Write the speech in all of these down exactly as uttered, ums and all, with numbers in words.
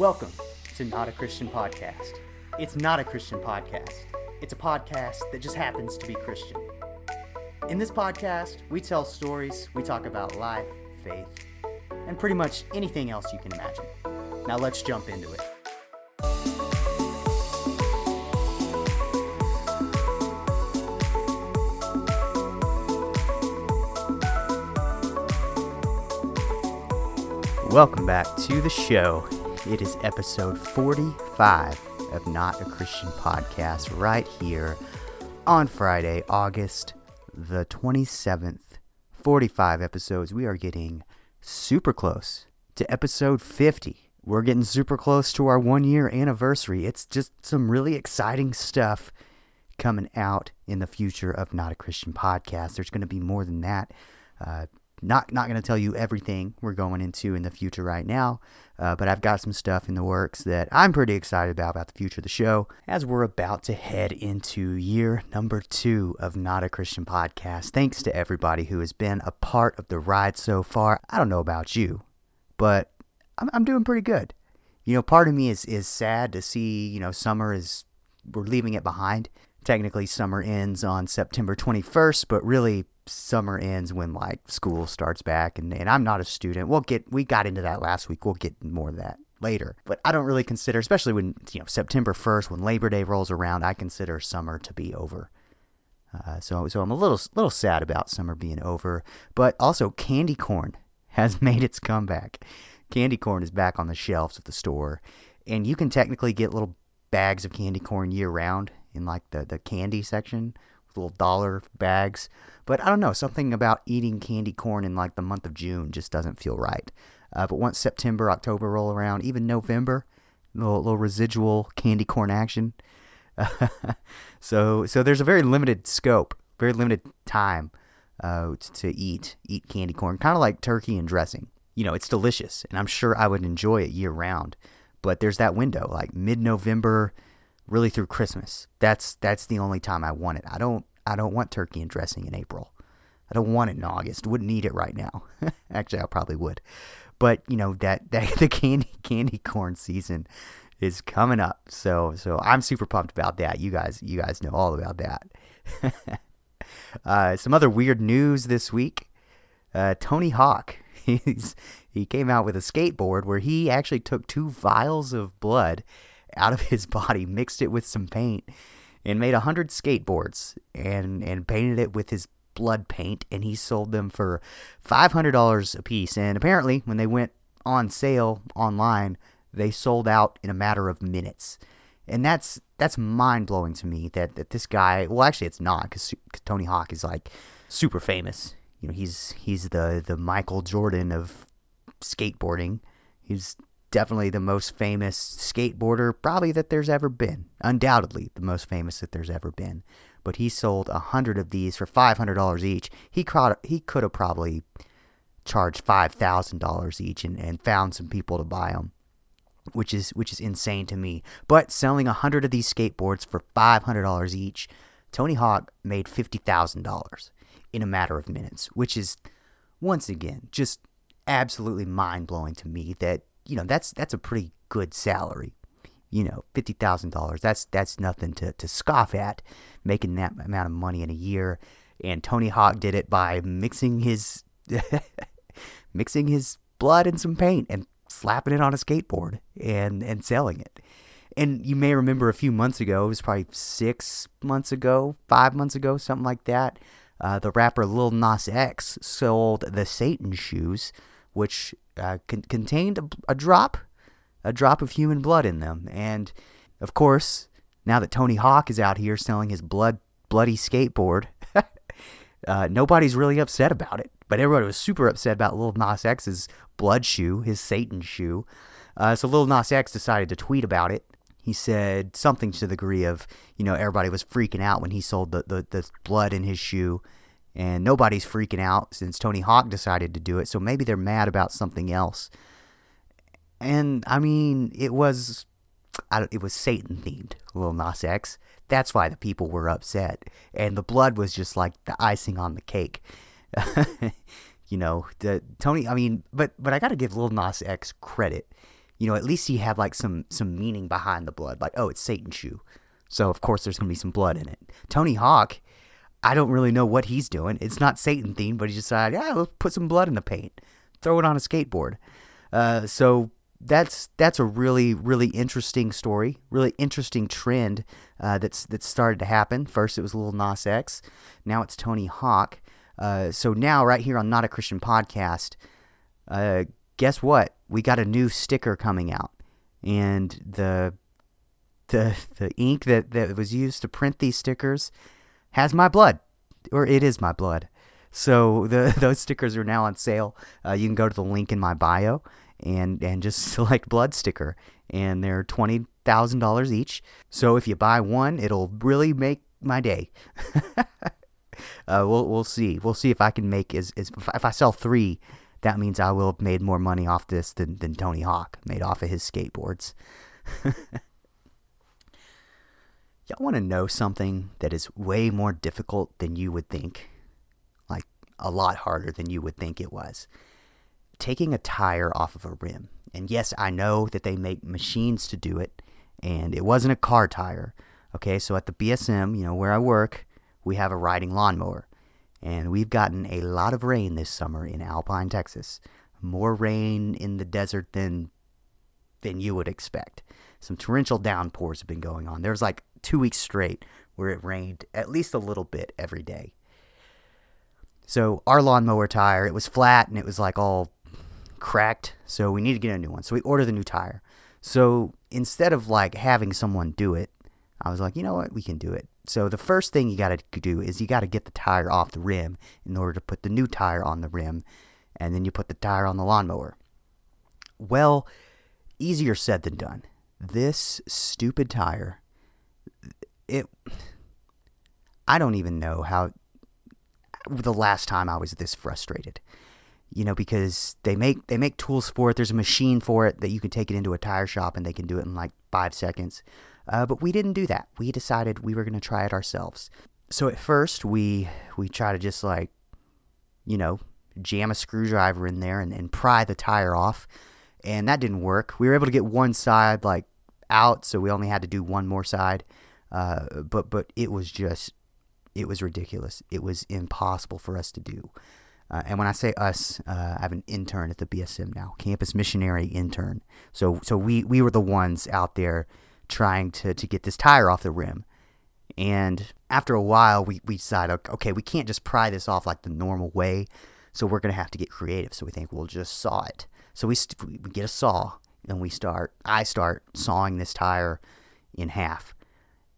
Welcome to Not a Christian Podcast. It's not a Christian podcast. It's a podcast that just happens to be Christian. In this podcast, we tell stories, we talk about life, faith, and pretty much anything else you can imagine. Now let's jump into it. Welcome back to the show. It is episode forty-five of Not a Christian Podcast right here on Friday, August the twenty-seventh. forty-five episodes. We are getting super close to episode fifty. We're getting super close to our one-year anniversary. It's just some really exciting stuff coming out in the future of Not a Christian Podcast. There's going to be more than that. Uh Not not going to tell you everything we're going into in the future right now, uh, but I've got some stuff in the works that I'm pretty excited about, about the future of the show, as we're about to head into year number two of Not a Christian Podcast. Thanks to everybody who has been a part of the ride so far. I don't know about you, but I'm, I'm doing pretty good. You know, part of me is, is sad to see, you know, summer is, we're leaving it behind. Technically, summer ends on September twenty-first, but really, summer ends when like school starts back, and, and I'm not a student. We'll get we got into that last week. We'll get more of that later. But I don't really consider, especially when you know September first, when Labor Day rolls around, I consider summer to be over. Uh, so so I'm a little little sad about summer being over. But also, candy corn has made its comeback. Candy corn is back on the shelves at the store, and you can technically get little bags of candy corn year round in like the the candy section. Little dollar bags, but I don't know, something about eating candy corn in like the month of June just doesn't feel right. Uh, but once September, October roll around, even November, little, little residual candy corn action. Uh, so so there's a very limited scope, very limited time uh, to eat eat candy corn, kind of like turkey and dressing. You know, it's delicious, and I'm sure I would enjoy it year round. But there's that window, like mid-November, really through Christmas. That's that's the only time I want it. I don't I don't want turkey and dressing in April. I don't want it in August. Wouldn't eat it right now. Actually, I probably would. But you know that, that the candy candy corn season is coming up. So so I'm super pumped about that. You guys you guys know all about that. uh, some other weird news this week. Uh, Tony Hawk. He's he came out with a skateboard where he actually took two vials of blood out of his body, mixed it with some paint, and made a hundred skateboards and and painted it with his blood paint, and he sold them for five hundred dollars a piece. And apparently when they went on sale online, they sold out in a matter of minutes. And that's that's mind-blowing to me that, that this guy, well actually it's not, because Tony Hawk is like super famous. You know, he's he's the the Michael Jordan of skateboarding. He's definitely the most famous skateboarder probably that there's ever been. Undoubtedly the most famous that there's ever been. But he sold a hundred of these for five hundred dollars each. He could, he could have probably charged five thousand dollars each and, and found some people to buy them, which is, which is insane to me. But selling a hundred of these skateboards for five hundred dollars each, Tony Hawk made fifty thousand dollars in a matter of minutes, which is, once again, just absolutely mind-blowing to me that, you know, that's that's a pretty good salary. You know, fifty thousand dollars, that's that's nothing to, to scoff at, making that amount of money in a year. And Tony Hawk did it by mixing his mixing his blood in some paint and slapping it on a skateboard and, and selling it. And you may remember a few months ago, it was probably six months ago, five months ago, something like that, uh, the rapper Lil Nas X sold the Satan shoes, which uh, con- contained a, a drop, a drop of human blood in them. And, of course, now that Tony Hawk is out here selling his blood, bloody skateboard, uh, nobody's really upset about it. But everybody was super upset about Lil Nas X's blood shoe, his Satan shoe. Uh, so Lil Nas X decided to tweet about it. He said something to the degree of, you know, everybody was freaking out when he sold the, the, the blood in his shoe. And nobody's freaking out since Tony Hawk decided to do it, so maybe they're mad about something else. And, I mean, it was I don't, it was Satan-themed, Lil Nas X. That's why the people were upset. And the blood was just like the icing on the cake. you know, the Tony, I mean, but, but I got to give Lil Nas X credit. you know, at least he had like some some meaning behind the blood. Like, oh, it's Satan's shoe, so of course there's gonna be some blood in it. Tony Hawk, I don't really know what he's doing. It's not Satan themed, but he decided, yeah, let's put some blood in the paint, throw it on a skateboard. Uh, so that's that's a really really interesting story, really interesting trend uh, that's that started to happen. First it was Lil Nas X, now it's Tony Hawk. Uh, so now right here on Not a Christian Podcast, uh, guess what? We got a new sticker coming out, and the the the ink that, that was used to print these stickers has my blood, or it is my blood. So the those stickers are now on sale. Uh, you can go to the link in my bio and and just select blood sticker, and they're twenty thousand dollars each. So if you buy one, it'll really make my day. uh, we'll we'll see. We'll see if I can make is is if I sell three, that means I will have made more money off this than than Tony Hawk made off of his skateboards. Y'all want to know something that is way more difficult than you would think? Like, a lot harder than you would think it was. Taking a tire off of a rim. And yes, I know that they make machines to do it, and it wasn't a car tire. Okay, so at the B S M, you know, where I work, we have a riding lawnmower. And we've gotten a lot of rain this summer in Alpine, Texas. More rain in the desert than than you would expect. Some torrential downpours have been going on. There's like two weeks straight where it rained at least a little bit every day. So our lawnmower tire, it was flat and it was like all cracked. So we needed to get a new one. So we ordered a new tire. So instead of like having someone do it, I was like, you know what, we can do it. So the first thing you got to do is you got to get the tire off the rim in order to put the new tire on the rim, and then you put the tire on the lawnmower. Well, easier said than done. This stupid tire, it, I don't even know how, the last time I was this frustrated, you know, because they make, they make tools for it. There's a machine for it that you can take it into a tire shop and they can do it in like five seconds. Uh, but we didn't do that. We decided we were going to try it ourselves. So at first we we try to just like, you know, jam a screwdriver in there and, and pry the tire off. And that didn't work. We were able to get one side like out, so we only had to do one more side. Uh, but but it was just, it was ridiculous. It was impossible for us to do. Uh, and when I say us, uh, I have an intern at the B S M now, campus missionary intern. So so we, we were the ones out there trying to, to get this tire off the rim. And after a while, we, we decided, okay, we can't just pry this off like the normal way, so we're going to have to get creative. So we think we'll just saw it. So we, st- we get a saw, and we start, I start sawing this tire in half.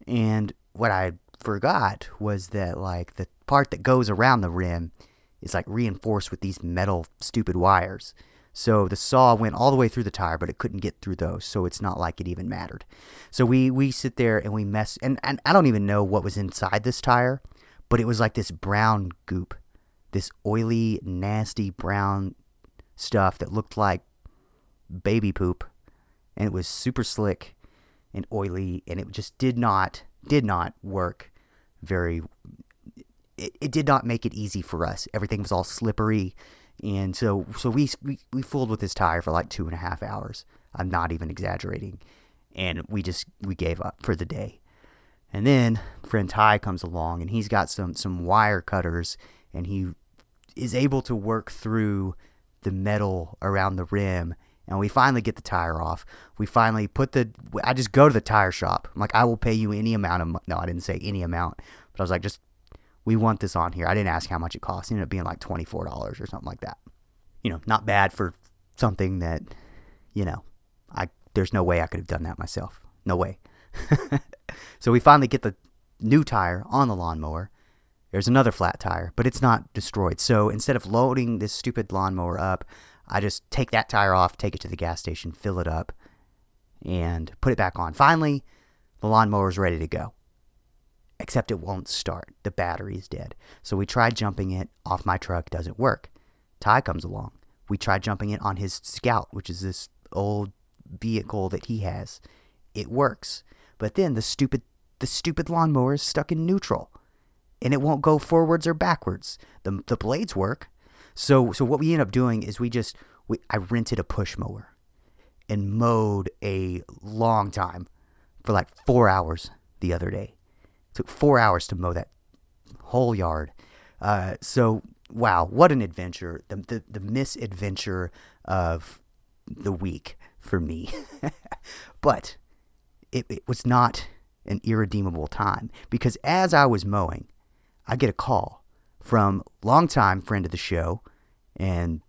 And what I forgot was that, like, the part that goes around the rim is, like, reinforced with these metal stupid wires. So the saw went all the way through the tire, but it couldn't get through those, so it's not like it even mattered. So we, we sit there and we mess, and, and I don't even know what was inside this tire, but it was like this brown goop, this oily, nasty brown stuff that looked like baby poop, and it was super slick and oily, and it just did not, did not work very, it, it did not make it easy for us. Everything was all slippery. And so so we, we we fooled with this tire for like two and a half hours. I'm not even exaggerating. And we just, we gave up for the day. And then friend Ty comes along, and he's got some, some wire cutters, and he is able to work through the metal around the rim. And we finally get the tire off. We finally put the, I just go to the tire shop. I'm like, I will pay you any amount of, no, I didn't say any amount, but I was like, just, we want this on here. I didn't ask how much it cost. It ended up being like twenty-four dollars or something like that. You know, not bad for something that, you know, I there's no way I could have done that myself. No way. So we finally get the new tire on the lawnmower. There's another flat tire, but it's not destroyed. So instead of loading this stupid lawnmower up, I just take that tire off, take it to the gas station, fill it up, and put it back on. Finally, the lawnmower's ready to go. Except it won't start. The battery is dead. So we try jumping it off my truck. Doesn't work. Ty comes along. We try jumping it on his Scout, which is this old vehicle that he has. It works. But then the stupid the stupid lawnmower is stuck in neutral. And it won't go forwards or backwards. The the blades work. So so what we end up doing is we just, we I rented a push mower. and mowed a long time for like four hours the other day. It took four hours to mow that whole yard. Uh, so, wow, what an adventure. The, the, the misadventure of the week for me. But it, it was not an irredeemable time, because as I was mowing, I get a call from longtime friend of the show and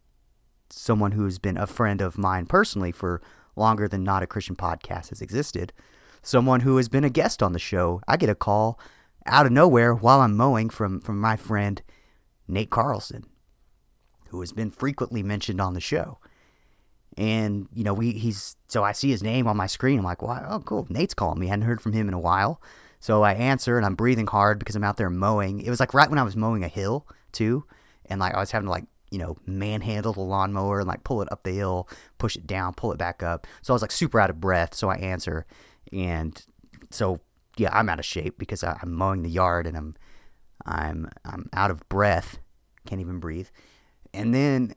someone who's been a friend of mine personally for longer than Not a Christian Podcast has existed, someone who has been a guest on the show. I get a call out of nowhere while I'm mowing from, from my friend Nate Carlson, who has been frequently mentioned on the show. And, you know, we he's so I see his name on my screen. I'm like, wow, oh, cool. Nate's calling me. I hadn't heard from him in a while. So I answer, and I'm breathing hard because I'm out there mowing. It was like right when I was mowing a hill, too. And, like, I was having to, like, you know, manhandle the lawnmower and, like, pull it up the hill, push it down, pull it back up. So I was, like, super out of breath. So I answer. And so, yeah, I'm out of shape because I, I'm mowing the yard and I'm, I'm, I'm out of breath. Can't even breathe. And then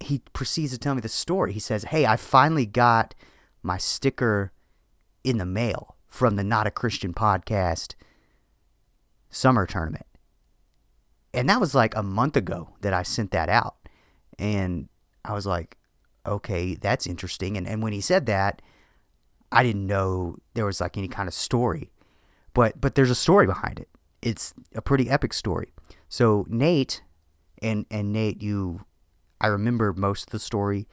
he proceeds to tell me the story. He says, hey, I finally got my sticker in the mail from the Not a Christian Podcast summer tournament. And that was like a month ago that I sent that out. And I was like, okay, that's interesting. And and when he said that, I didn't know there was like any kind of story. But but there's a story behind it. It's a pretty epic story. So Nate, and, and Nate, you... I remember most of the story,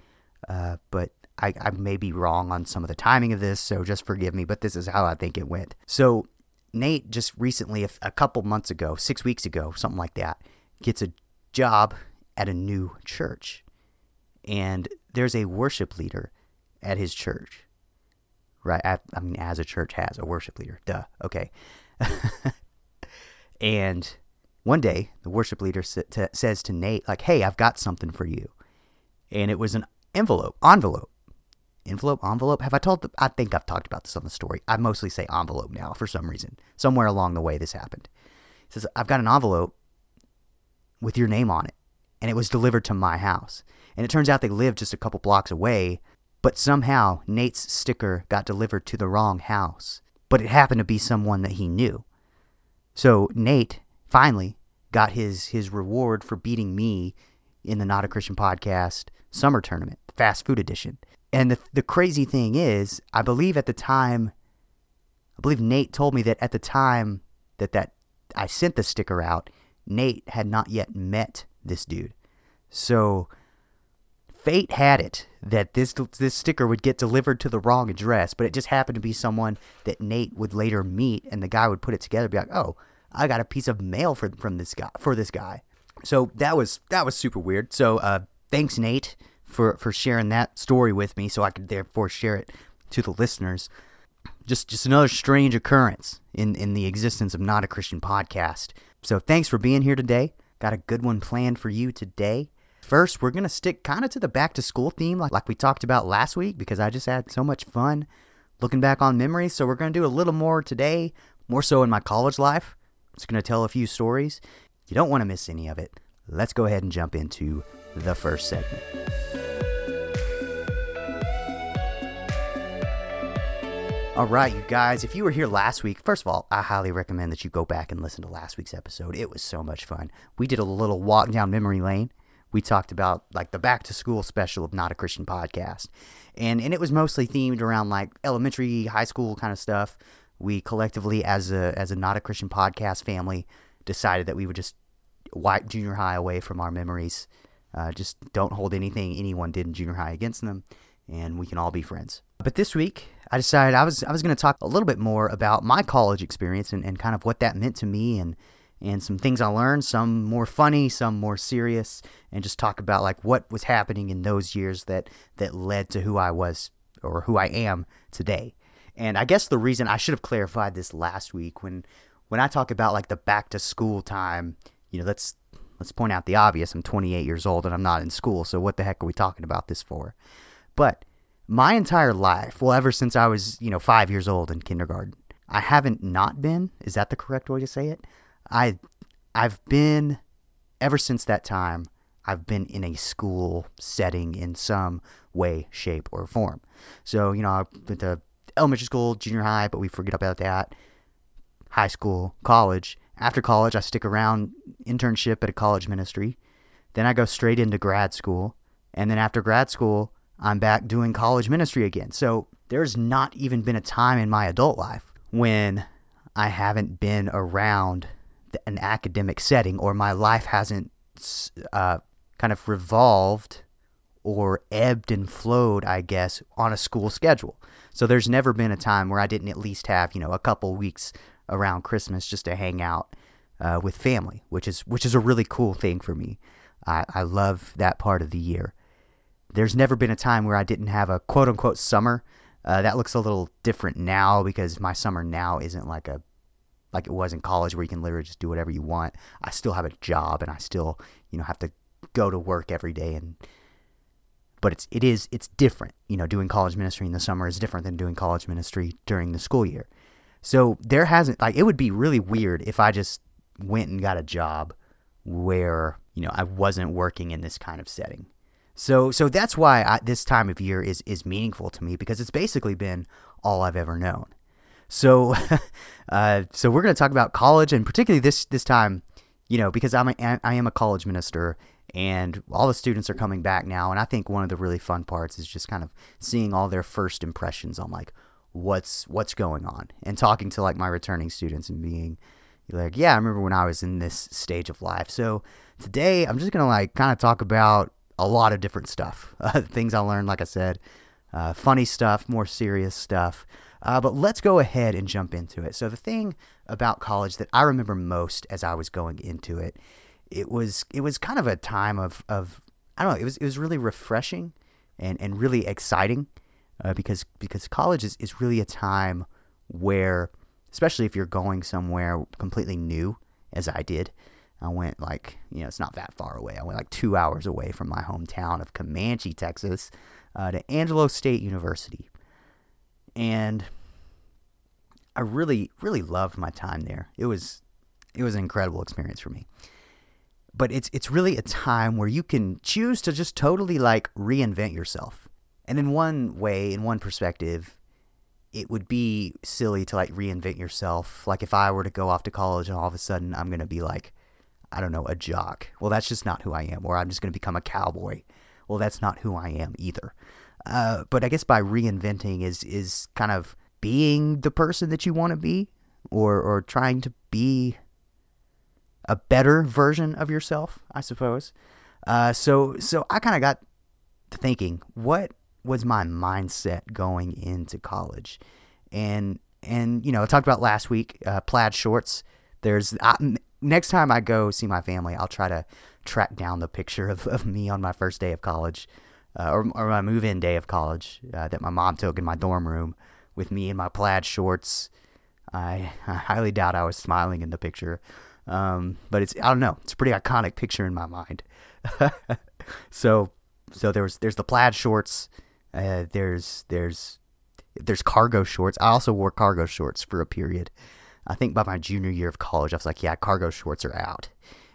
uh, but I, I may be wrong on some of the timing of this, so just forgive me, but this is how I think it went. So Nate just recently, a, a couple months ago, six weeks ago, something like that, gets a job at a new church. And there's a worship leader at his church, right? I, I mean, as a church has a worship leader, duh, okay. And one day, the worship leader sa- t- says to Nate, like, hey, I've got something for you. And it was an envelope, envelope, envelope, envelope. Have I told the, I think I've talked about this on the story. I mostly say envelope now for some reason. Somewhere along the way, this happened. He says, I've got an envelope with your name on it. And it was delivered to my house. And it turns out they lived just a couple blocks away. But somehow, Nate's sticker got delivered to the wrong house. But it happened to be someone that he knew. So Nate finally got his, his reward for beating me in the Not a Christian Podcast summer tournament, the fast food edition. And the the crazy thing is, I believe at the time, I believe Nate told me that at the time that, that I sent the sticker out, Nate had not yet met this dude. So fate had it that this this sticker would get delivered to the wrong address, but it just happened to be someone that Nate would later meet, and the guy would put it together and be like, oh, I got a piece of mail for, from this guy, for this guy. So that was, that was super weird. So, uh, thanks Nate for, for sharing that story with me so I could therefore share it to the listeners. Just, just another strange occurrence in, in the existence of Not a Christian Podcast. So thanks for being here today. Got a good one planned for you today. First, we're going to stick kind of to the back to school theme like, like we talked about last week, because I just had so much fun looking back on memories. So we're going to do a little more today, more so in my college life. It's going to tell a few stories. You don't want to miss any of it. Let's go ahead and jump into the first segment. All right, you guys, if you were here last week, first of all, I highly recommend that you go back and listen to last week's episode. It was so much fun. We did a little walk down memory lane. We talked about like the back to school special of Not a Christian Podcast. And, and it was mostly themed around like elementary, high school kind of stuff. We collectively, as a as a Not a Christian Podcast family, decided that we would just wipe junior high away from our memories. Uh, just don't hold anything anyone did in junior high against them, and we can all be friends. But this week, I decided I was I was going to talk a little bit more about my college experience and, and kind of what that meant to me and and some things I learned, some more funny, some more serious, and just talk about like what was happening in those years that, that led to who I was or who I am today. And I guess the reason I should have clarified this last week when when I talk about like the back to school time, you know, let's let's point out the obvious. I'm twenty-eight years old and I'm not in school. So what the heck are we talking about this for? But my entire life, well, ever since I was, you know, five years old in kindergarten, I haven't not been. Is that the correct way to say it? I I've been ever since that time. I've been in a school setting in some way, shape, or form. So, you know, I went to elementary school, junior high, but we forget about that. High school, college. After college, I stick around internship at a college ministry. Then I go straight into grad school. And then after grad school, I'm back doing college ministry again. So there's not even been a time in my adult life when I haven't been around an academic setting, or my life hasn't uh, kind of revolved or ebbed and flowed, I guess, on a school schedule. So there's never been a time where I didn't at least have, you know, a couple weeks around Christmas just to hang out uh, with family, which is which is a really cool thing for me. I, I love that part of the year. There's never been a time where I didn't have a quote-unquote summer. Uh, that looks a little different now, because my summer now isn't like a like it was in college where you can literally just do whatever you want. I still have a job, and I still, you know, have to go to work every day, and but it's it is it's different. You know, doing college ministry in the summer is different than doing college ministry during the school year. So there hasn't like it would be really weird if I just went and got a job where, you know, I wasn't working in this kind of setting. So so that's why I, this time of year is, is meaningful to me, because it's basically been all I've ever known. So uh, so we're going to talk about college, and particularly this this time, you know, because I'm a, I am a college minister, and all the students are coming back now. And I think one of the really fun parts is just kind of seeing all their first impressions on like what's what's going on, and talking to like my returning students and being like, yeah, I remember when I was in this stage of life. So today I'm just going to like kind of talk about a lot of different stuff, uh, things I learned, like I said, uh, funny stuff, more serious stuff. Uh, but let's go ahead and jump into it. So the thing about college that I remember most as I was going into it, it was it was kind of a time of, of I don't know, it was it was really refreshing and, and really exciting uh, because because college is, is really a time where, especially if you're going somewhere completely new, as I did. I went like, you know, it's not that far away. I went like two hours away from my hometown of Comanche, Texas, uh, to Angelo State University. And I really, really loved my time there. It was it was an incredible experience for me. But it's it's really a time where you can choose to just totally like reinvent yourself. And in one way, in one perspective, it would be silly to like reinvent yourself. Like if I were to go off to college and all of a sudden I'm going to be like, I don't know, a jock. Well, that's just not who I am. Or I'm just going to become a cowboy. Well, that's not who I am either. Uh, but I guess by reinventing is is kind of being the person that you want to be, or or trying to be a better version of yourself, I suppose. Uh, so so I kind of got to thinking, what was my mindset going into college? And and you know, I talked about last week, uh, plaid shorts. There's I, next time I go see my family, I'll try to track down the picture of, of me on my first day of college, uh, or, or my move-in day of college uh, that my mom took in my dorm room with me in my plaid shorts. I, I highly doubt I was smiling in the picture, um, but it's I don't know. It's a pretty iconic picture in my mind. so so there was, there's the plaid shorts. Uh, there's there's there's cargo shorts. I also wore cargo shorts for a period. I think by my junior year of college, I was like, yeah, cargo shorts are out.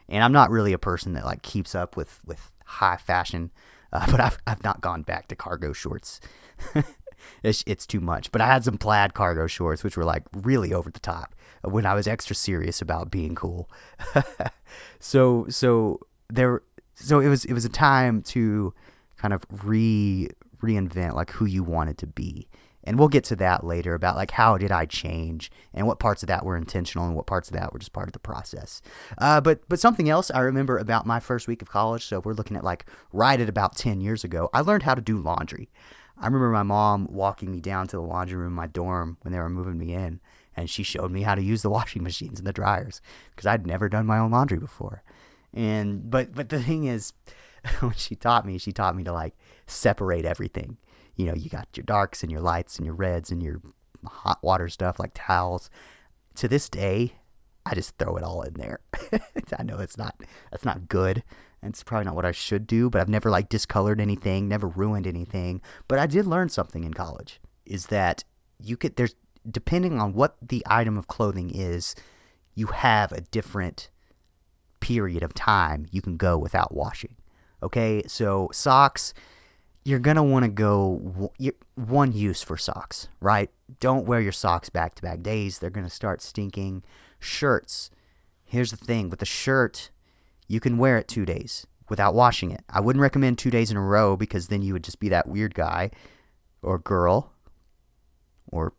And I'm not really a person that like keeps up with, with high fashion, uh, but I've I've not gone back to cargo shorts. it's, it's too much. But I had some plaid cargo shorts, which were like really over the top when I was extra serious about being cool. so so there so it was it was a time to kind of re reinvent like who you wanted to be. And we'll get to that later about like how did I change and what parts of that were intentional and what parts of that were just part of the process. Uh, but but something else I remember about my first week of college, so we're looking at like right at about ten years ago, I learned how to do laundry. I remember my mom walking me down to the laundry room in my dorm when they were moving me in, and she showed me how to use the washing machines and the dryers because I'd never done my own laundry before. And but but the thing is, when she taught me, she taught me to like separate everything. You know, you got your darks and your lights and your reds and your hot water stuff like towels. To this day, I just throw it all in there. I know it's not that's not good. It's probably not what I should do, but I've never like discolored anything, never ruined anything. But I did learn something in college, is that you could there's depending on what the item of clothing is, you have a different period of time you can go without washing. Okay, so socks, you're going to want to go one use for socks, right? Don't wear your socks back-to-back days. They're going to start stinking. Shirts, here's the thing. With a shirt, you can wear it two days without washing it. I wouldn't recommend two days in a row because then you would just be that weird guy or girl or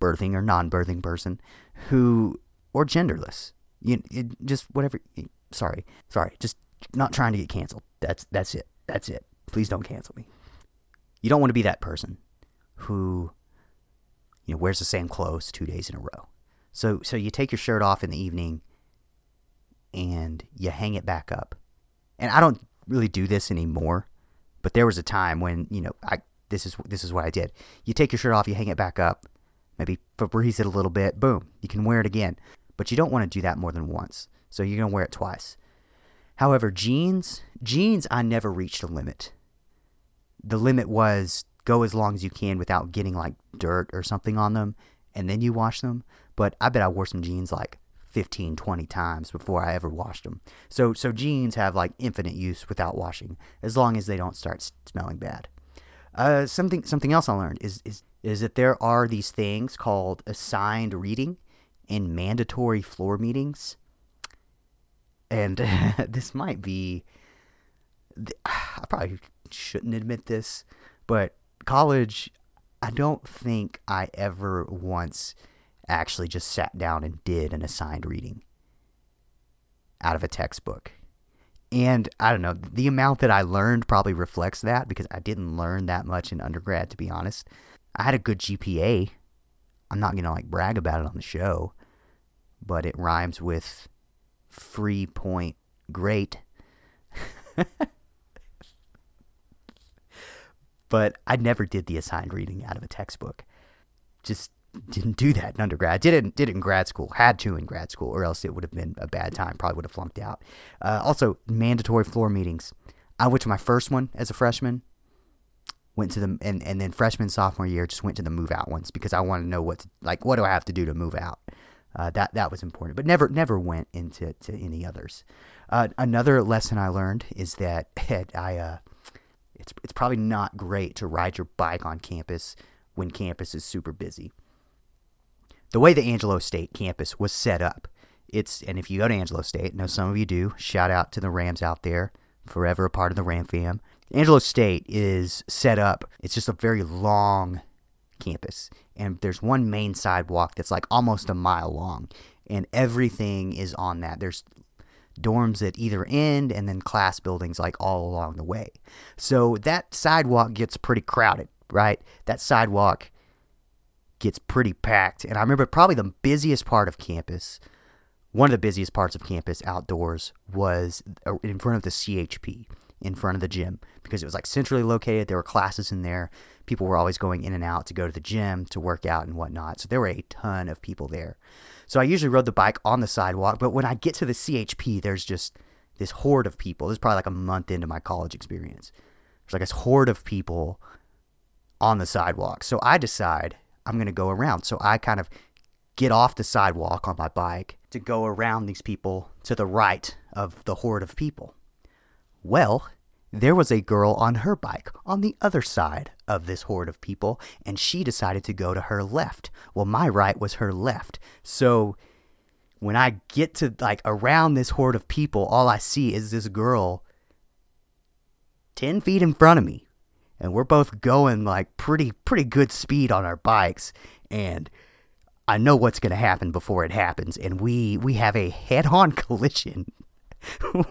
birthing or non-birthing person who, or genderless. You it, just whatever. Sorry, sorry. Just not trying to get canceled. That's that's it. That's it. Please don't cancel me. You don't want to be that person who, you know, wears the same clothes two days in a row. So so you take your shirt off in the evening and you hang it back up. And I don't really do this anymore, but there was a time when, you know, I this is this is what I did. You take your shirt off, you hang it back up, maybe Febreze it a little bit, boom, you can wear it again. But you don't want to do that more than once. So you're going to wear it twice. However, jeans, jeans, I never reached a limit. The limit was go as long as you can without getting like dirt or something on them, and then you wash them. But I bet I wore some jeans like fifteen, twenty times before I ever washed them. So so jeans have like infinite use without washing, as long as they don't start smelling bad. Uh, something something else I learned is is is that there are these things called assigned reading and mandatory floor meetings. And uh, this might be, I probably shouldn't admit this, but college, I don't think I ever once actually just sat down and did an assigned reading out of a textbook. And I don't know, the amount that I learned probably reflects that because I didn't learn that much in undergrad, to be honest. I had a good G P A. I'm not going to like brag about it on the show, but it rhymes with free point great. But I never did the assigned reading out of a textbook. Just didn't do that in undergrad. I didn't did it in grad school. Had to in grad school, or else it would have been a bad time. Probably would have flunked out. Uh, also, mandatory floor meetings. I went to my first one as a freshman. Went to the and, and then freshman sophomore year just went to the move out ones because I wanted to know what to, like what do I have to do to move out. Uh, that that was important, but never never went into to any others. Uh, another lesson I learned is that I uh, it's it's probably not great to ride your bike on campus when campus is super busy. The way the Angelo State campus was set up, it's and if you go to Angelo State, I know some of you do. Shout out to the Rams out there, forever a part of the Ram fam. Angelo State is set up. It's just a very long campus, and there's one main sidewalk that's like almost a mile long, and everything is on that. There's dorms at either end and then class buildings like all along the way. So that sidewalk gets pretty crowded, right? That sidewalk gets pretty packed. And I remember probably the busiest part of campus, one of the busiest parts of campus outdoors, was in front of the C H P, in front of the gym, because it was like centrally located. There were classes in there. People were always going in and out to go to the gym, to work out and whatnot. So there were a ton of people there. So I usually rode the bike on the sidewalk, but when I get to the C H P, there's just this horde of people. This is probably like a month into my college experience. There's like this horde of people on the sidewalk. So I decide I'm going to go around. So I kind of get off the sidewalk on my bike to go around these people to the right of the horde of people. Well, there was a girl on her bike on the other side of this horde of people, and she decided to go to her left. Well, my right was her left. So when I get to like around this horde of people, all I see is this girl ten feet in front of me. And we're both going like pretty, pretty good speed on our bikes. And I know what's going to happen before it happens. And we, we have a head-on collision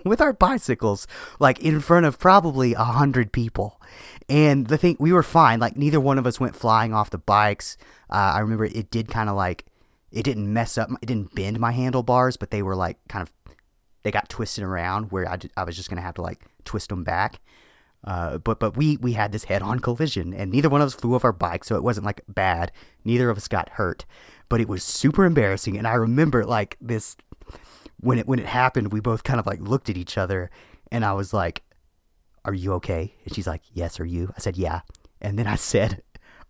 with our bicycles, like in front of probably a hundred people. And the thing, we were fine. Like neither one of us went flying off the bikes. Uh, I remember it did kind of like, it didn't mess up. It didn't bend my handlebars, but they were like kind of, they got twisted around where I, did, I was just going to have to like twist them back. Uh, but but we, we had this head-on collision, and neither one of us flew off our bike, so it wasn't, like, bad. Neither of us got hurt. But it was super embarrassing, and I remember, like, this – when it when it happened, we both kind of, like, looked at each other, and I was like, are you okay? And she's like, yes, are you? I said, yeah. And then I said,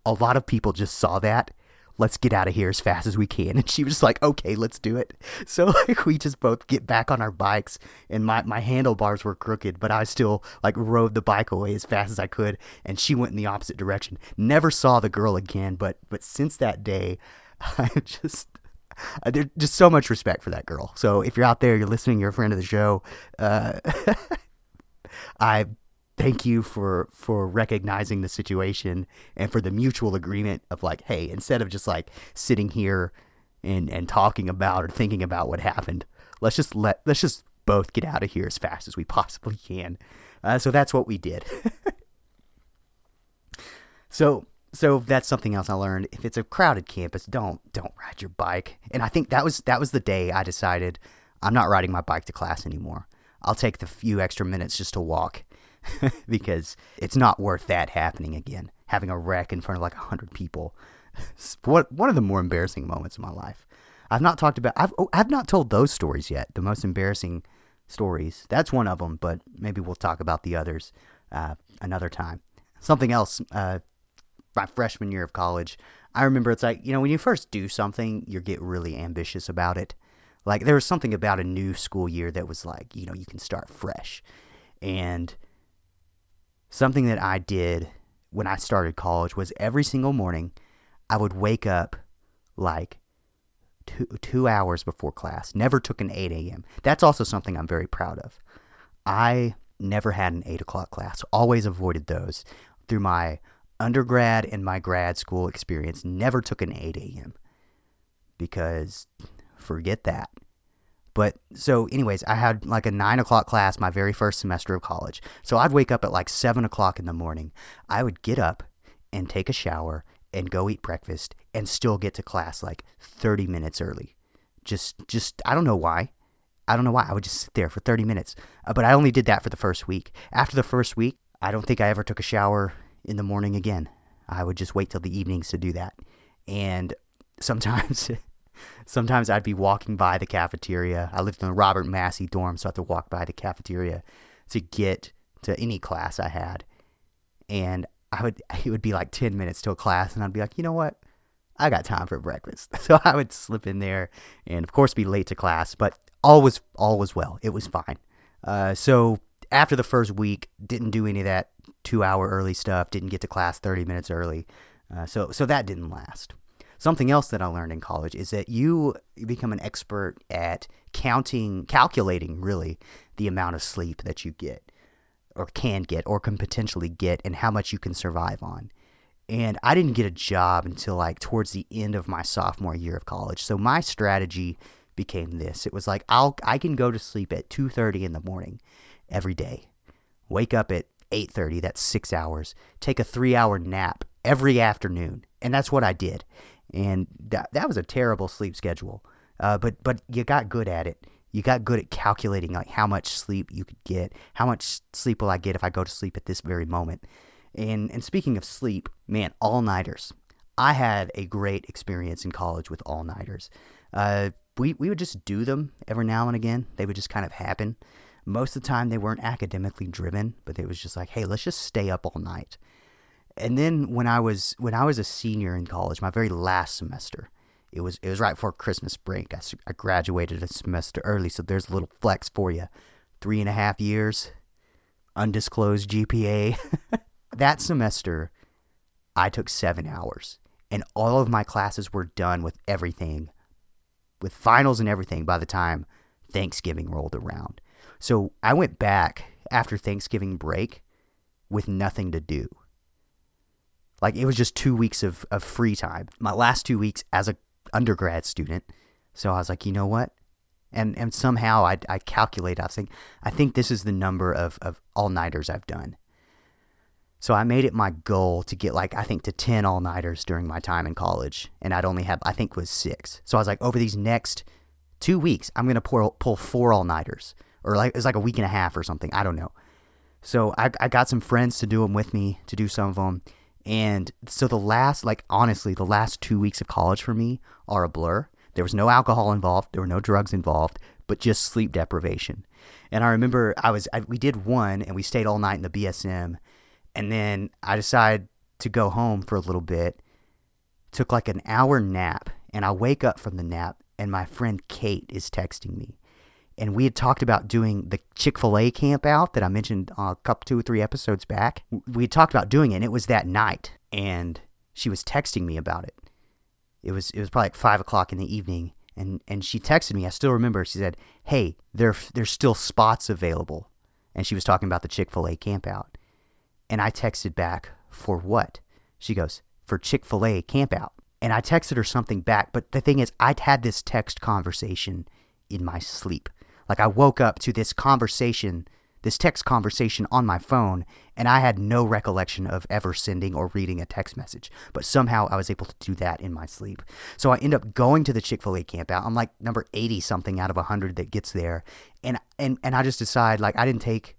a lot of people just saw that, let's get out of here as fast as we can. And she was just like, okay, let's do it. So like we just both get back on our bikes, and my, my handlebars were crooked, but I still like rode the bike away as fast as I could. And she went in the opposite direction. Never saw the girl again. But, but since that day, I just, I, there's just so much respect for that girl. So if you're out there, you're listening, you're a friend of the show. Uh, I thank you for, for recognizing the situation and for the mutual agreement of like, hey, instead of just like sitting here and, and talking about or thinking about what happened, let's just let, let's just both get out of here as fast as we possibly can. Uh, so that's what we did. so, so that's something else I learned. If it's a crowded campus, don't, don't ride your bike. And I think that was, that was the day I decided I'm not riding my bike to class anymore. I'll take the few extra minutes just to walk. Because it's not worth that happening again, having a wreck in front of like one hundred people. What one of the more embarrassing moments of my life. I've not talked about I've oh, I've not told those stories yet, the most embarrassing stories. That's one of them, but maybe we'll talk about the others uh, another time. Something else, uh, my freshman year of college, I remember it's like, you know, when you first do something, you get really ambitious about it. Like there was something about a new school year that was like, you know, you can start fresh. And something that I did when I started college was every single morning I would wake up like two, two hours before class. Never took an eight a.m. That's also something I'm very proud of. I never had an eight o'clock class. Always avoided those through my undergrad and my grad school experience. Never took an eight a.m. because forget that. But so anyways, I had like a nine o'clock class my very first semester of college. So I'd wake up at like seven o'clock in the morning. I would get up and take a shower and go eat breakfast and still get to class like thirty minutes early. Just, just, I don't know why. I don't know why. I would just sit there for thirty minutes. Uh, but I only did that for the first week. After the first week, I don't think I ever took a shower in the morning again. I would just wait till the evenings to do that. And sometimes... Sometimes I'd be walking by the cafeteria. I lived in the Robert Massey dorm, so I had to walk by the cafeteria to get to any class I had. And I would, it would be like ten minutes to a class, and I'd be like, you know what? I got time for breakfast. So I would slip in there and, of course, be late to class, but all was, all was well. It was fine. Uh, so after the first week, didn't do any of that two-hour early stuff, didn't get to class thirty minutes early. Uh, so, so that didn't last. Something else that I learned in college is that you become an expert at counting, calculating really the amount of sleep that you get or can get or can potentially get and how much you can survive on. And I didn't get a job until like towards the end of my sophomore year of college. So my strategy became this. It was like I'll I can go to sleep at two thirty in the morning every day, wake up at eight thirty, that's six hours, take a three-hour nap every afternoon. And that's what I did. And that that was a terrible sleep schedule, uh, but but you got good at it. You got good at calculating like how much sleep you could get, how much sleep will I get if I go to sleep at this very moment. And and speaking of sleep, man, all-nighters. I had a great experience in college with all-nighters. Uh, we we would just do them every now and again. They would just kind of happen. Most of the time they weren't academically driven, but it was just like, hey, let's just stay up all night. And then when I was when I was a senior in college, my very last semester, it was it was right before Christmas break. I, I graduated a semester early, so there's a little flex for you. Three and a half years, undisclosed G P A. That semester, I took seven hours, and all of my classes were done with everything, with finals and everything by the time Thanksgiving rolled around. So I went back after Thanksgiving break with nothing to do. Like, it was just two weeks of, of free time. My last two weeks as a undergrad student. So I was like, you know what? And and somehow I I calculate, I was like, I think this is the number of, of all-nighters I've done. So I made it my goal to get, like, I think to ten all-nighters during my time in college. And I'd only have, I think, was six. So I was like, over these next two weeks, I'm going to pull, pull four all-nighters. Or, like, it was like a week and a half or something. I don't know. So I I got some friends to do them with me, to do some of them. And so the last, like, honestly, the last two weeks of college for me are a blur. There was no alcohol involved. There were no drugs involved, but just sleep deprivation. And I remember I was, I, we did one and we stayed all night in the B S M. And then I decided to go home for a little bit. took like an hour nap, and I wake up from the nap, and my friend Kate is texting me. And we had talked about doing the Chick-fil-A camp out that I mentioned a couple, two or three episodes back. We had talked about doing it, and it was that night. And she was texting me about it. It was it was probably like five o'clock in the evening. And, and she texted me. I still remember. She said, hey, there, there's still spots available. And she was talking about the Chick-fil-A camp out. And I texted back, for what? She goes, for Chick-fil-A camp out. And I texted her something back. But the thing is, I'd had this text conversation in my sleep. Like, I woke up to this conversation, this text conversation on my phone, and I had no recollection of ever sending or reading a text message. But somehow I was able to do that in my sleep. So I end up going to the Chick-fil-A campout. I'm like number eighty-something out of one hundred that gets there. And, and and I just decide, like, I didn't take,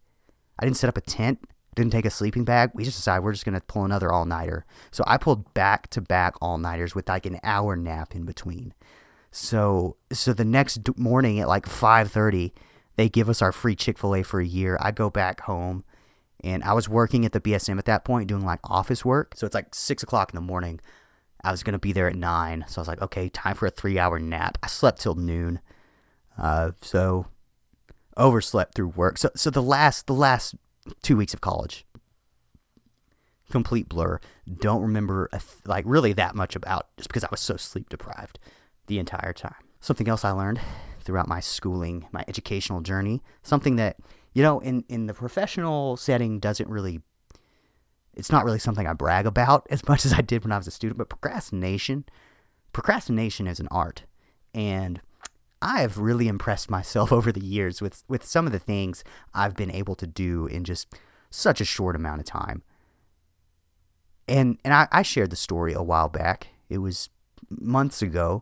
I didn't set up a tent. I didn't take a sleeping bag. We just decided we're just going to pull another all-nighter. So I pulled back-to-back all-nighters with, like, an hour nap in between. So so the next morning at like five thirty, they give us our free Chick-fil-A for a year. I go back home, and I was working at the B S M at that point doing like office work. So it's like six o'clock in the morning. I was going to be there at nine. So I was like, okay, time for a three-hour nap. I slept till noon. Uh, so overslept through work. So so the last the last two weeks of college, complete blur. Don't remember a th- like really that much about, just because I was so sleep deprived the entire time. Something else I learned throughout my schooling, my educational journey, something that, you know, in, in the professional setting doesn't really, it's not really something I brag about as much as I did when I was a student, but procrastination, procrastination is an art. And I have really impressed myself over the years with, with some of the things I've been able to do in just such a short amount of time. And, and I, I shared the story a while back. It was months ago,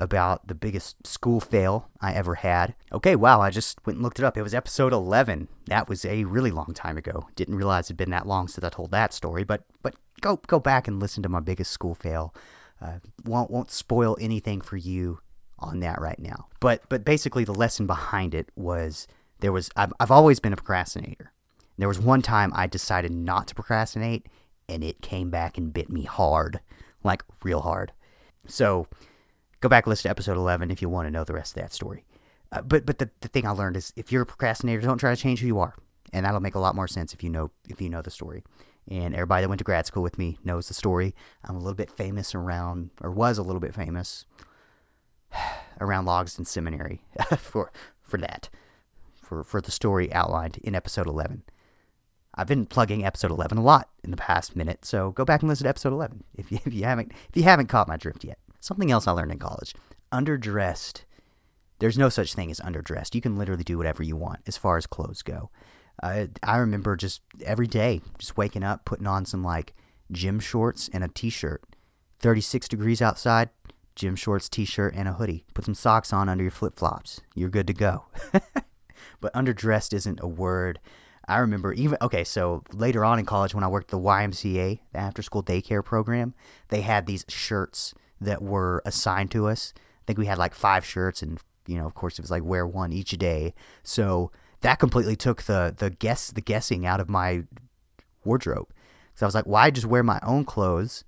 about the biggest school fail I ever had. Okay, wow, I just went and looked it up. It was episode eleven. That was a really long time ago. Didn't realize it had been that long since I told that story, but but go go back and listen to my biggest school fail. Uh, won't won't spoil anything for you on that right now. But but basically the lesson behind it was there was I've, I've always been a procrastinator. There was one time I decided not to procrastinate, and it came back and bit me hard, like real hard. So go back and listen to episode eleven if you want to know the rest of that story. Uh, but but the, the thing I learned is, if you're a procrastinator, don't try to change who you are. And that'll make a lot more sense if you know if you know the story. And everybody that went to grad school with me knows the story. I'm a little bit famous around, or was a little bit famous, around Logsdon Seminary for for that, for, for the story outlined in episode eleven. I've been plugging episode eleven a lot in the past minute, so go back and listen to episode eleven if you, if you haven't if you haven't caught my drift yet. Something else I learned in college, underdressed. There's no such thing as underdressed. You can literally do whatever you want as far as clothes go. Uh, I remember just every day, just waking up, putting on some like gym shorts and a t-shirt. thirty-six degrees outside, gym shorts, t-shirt, and a hoodie. Put some socks on under your flip-flops. You're good to go. But underdressed isn't a word. I remember even, okay, so later on in college when I worked at the Y M C A, the after-school daycare program, they had these shirts that were assigned to us. I think we had like five shirts, and you know, of course, it was like wear one each day. So that completely took the the guess the guessing out of my wardrobe. So I was like, why well, just wear my own clothes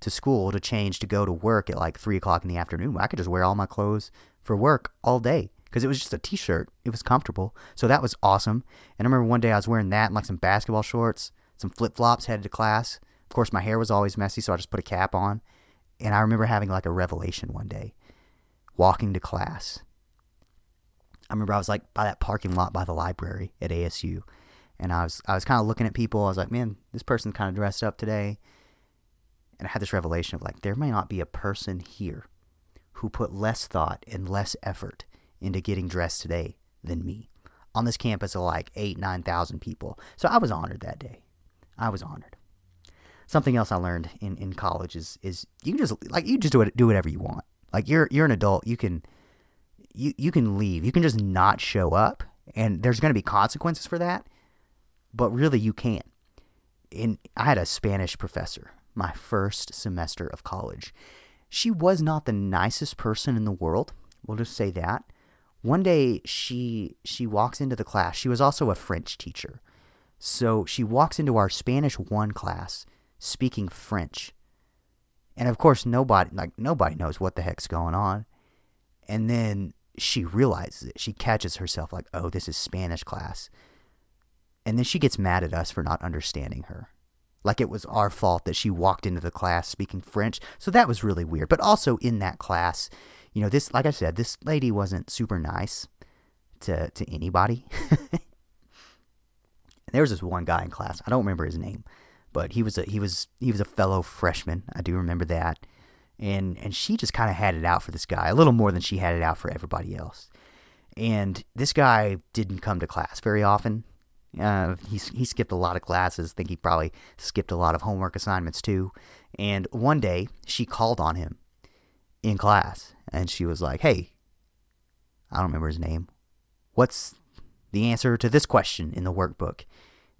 to school to change to go to work at like three o'clock in the afternoon? I could just wear all my clothes for work all day because it was just a t-shirt. It was comfortable, so that was awesome. And I remember one day I was wearing that and like some basketball shorts, some flip flops, headed to class. Of course, my hair was always messy, so I just put a cap on. And I remember having like a revelation one day, walking to class. I remember I was like by that parking lot by the library at A S U. And I was I was kind of looking at people. I was like, man, this person's kind of dressed up today. And I had this revelation of like, there may not be a person here who put less thought and less effort into getting dressed today than me. On this campus of like eight, nine thousand people. So I was honored that day. I was honored. Something else I learned in, in college is is you can just like you just do it, do whatever you want. Like you're you're an adult, you can you you can leave. You can just not show up, and there's going to be consequences for that. But really, you can. And I had a Spanish professor my first semester of college. She was not the nicest person in the world. We'll just say that. One day she she walks into the class. She was also a French teacher, so she walks into our Spanish one class, speaking French. And of course, nobody, like nobody knows what the heck's going on. And then she realizes it. She catches herself like, oh, this is Spanish class. And then she gets mad at us for not understanding her. Like it was our fault that she walked into the class speaking French. So that was really weird. But also in that class, you know, this, like I said, this lady wasn't super nice to, to anybody. There was this one guy in class. I don't remember his name, but he was a, he was, he was a fellow freshman. I do remember that. And, and she just kind of had it out for this guy a little more than she had it out for everybody else. And this guy didn't come to class very often. Uh, he, he skipped a lot of classes. I think he probably skipped a lot of homework assignments too. And one day she called on him in class and she was like, hey, I don't remember his name. What's the answer to this question in the workbook?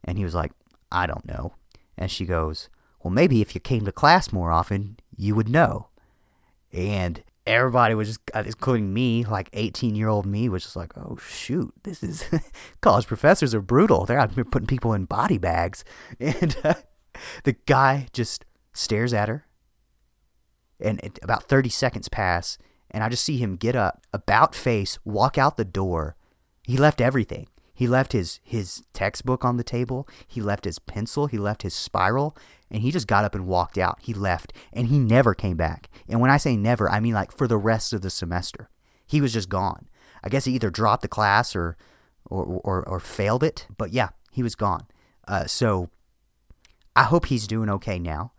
And he was like, I don't know. And she goes, well, maybe if you came to class more often, you would know. And everybody was just, including me, like eighteen-year-old me, was just like, oh, shoot, this is, college professors are brutal. They're out here putting people in body bags. And uh, the guy just stares at her. And it, about thirty seconds pass, and I just see him get up, about face, walk out the door. He left everything. He left his, his textbook on the table. He left his pencil. He left his spiral. And he just got up and walked out. He left. And he never came back. And when I say never, I mean like for the rest of the semester. He was just gone. I guess he either dropped the class or or, or, or failed it. But yeah, he was gone. Uh, so I hope he's doing okay now.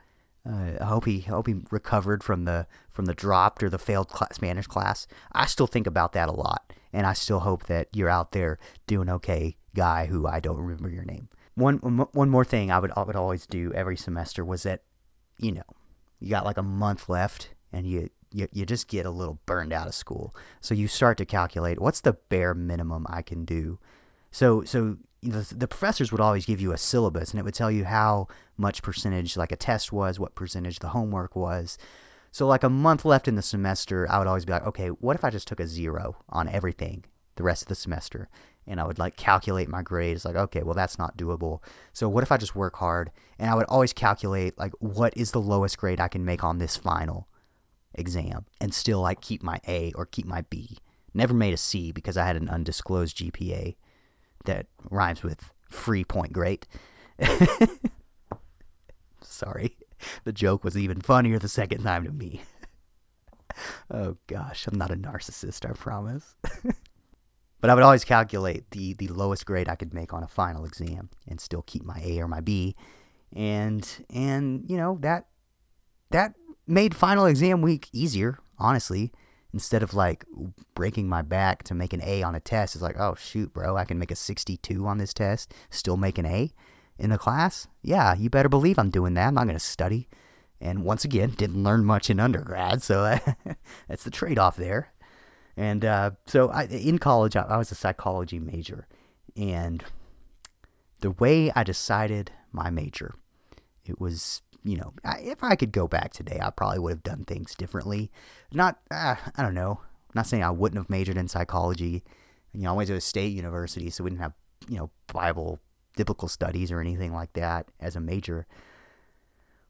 Uh, I hope he I hope he recovered from the from the dropped or the failed class, Spanish class. I still think about that a lot, and I still hope that you're out there doing okay, guy who I don't remember your name. One one more thing I would I would always do every semester was that, you know, you got like a month left, and you you you just get a little burned out of school, so you start to calculate what's the bare minimum I can do. So so. The, the professors would always give you a syllabus, and it would tell you how much percentage, like a test was, what percentage the homework was. So like a month left in the semester, I would always be like, okay, what if I just took a zero on everything the rest of the semester? And I would like calculate my grades, like, okay, well, that's not doable. So what if I just work hard? And I would always calculate, like, what is the lowest grade I can make on this final exam and still like keep my A or keep my B. Never made a C because I had an undisclosed G P A. That rhymes with free point great. Sorry. The joke was even funnier the second time to me. Oh gosh, I'm not a narcissist, I promise. But I would always calculate the, the lowest grade I could make on a final exam and still keep my A or my B. And and you know, that that made final exam week easier, honestly. Instead of like breaking my back to make an A on a test, it's like, oh shoot, bro, I can make a sixty-two on this test, still make an A in the class. Yeah, you better believe I'm doing that. I'm not going to study. And once again, didn't learn much in undergrad, so I, that's the trade-off there. And uh, so I, in college, I, I was a psychology major. And the way I decided my major, it was... You know, if I could go back today, I probably would have done things differently. Not, uh, I don't know. I'm not saying I wouldn't have majored in psychology. You know, I went to a state university, so we didn't have, you know, Bible, biblical studies or anything like that as a major.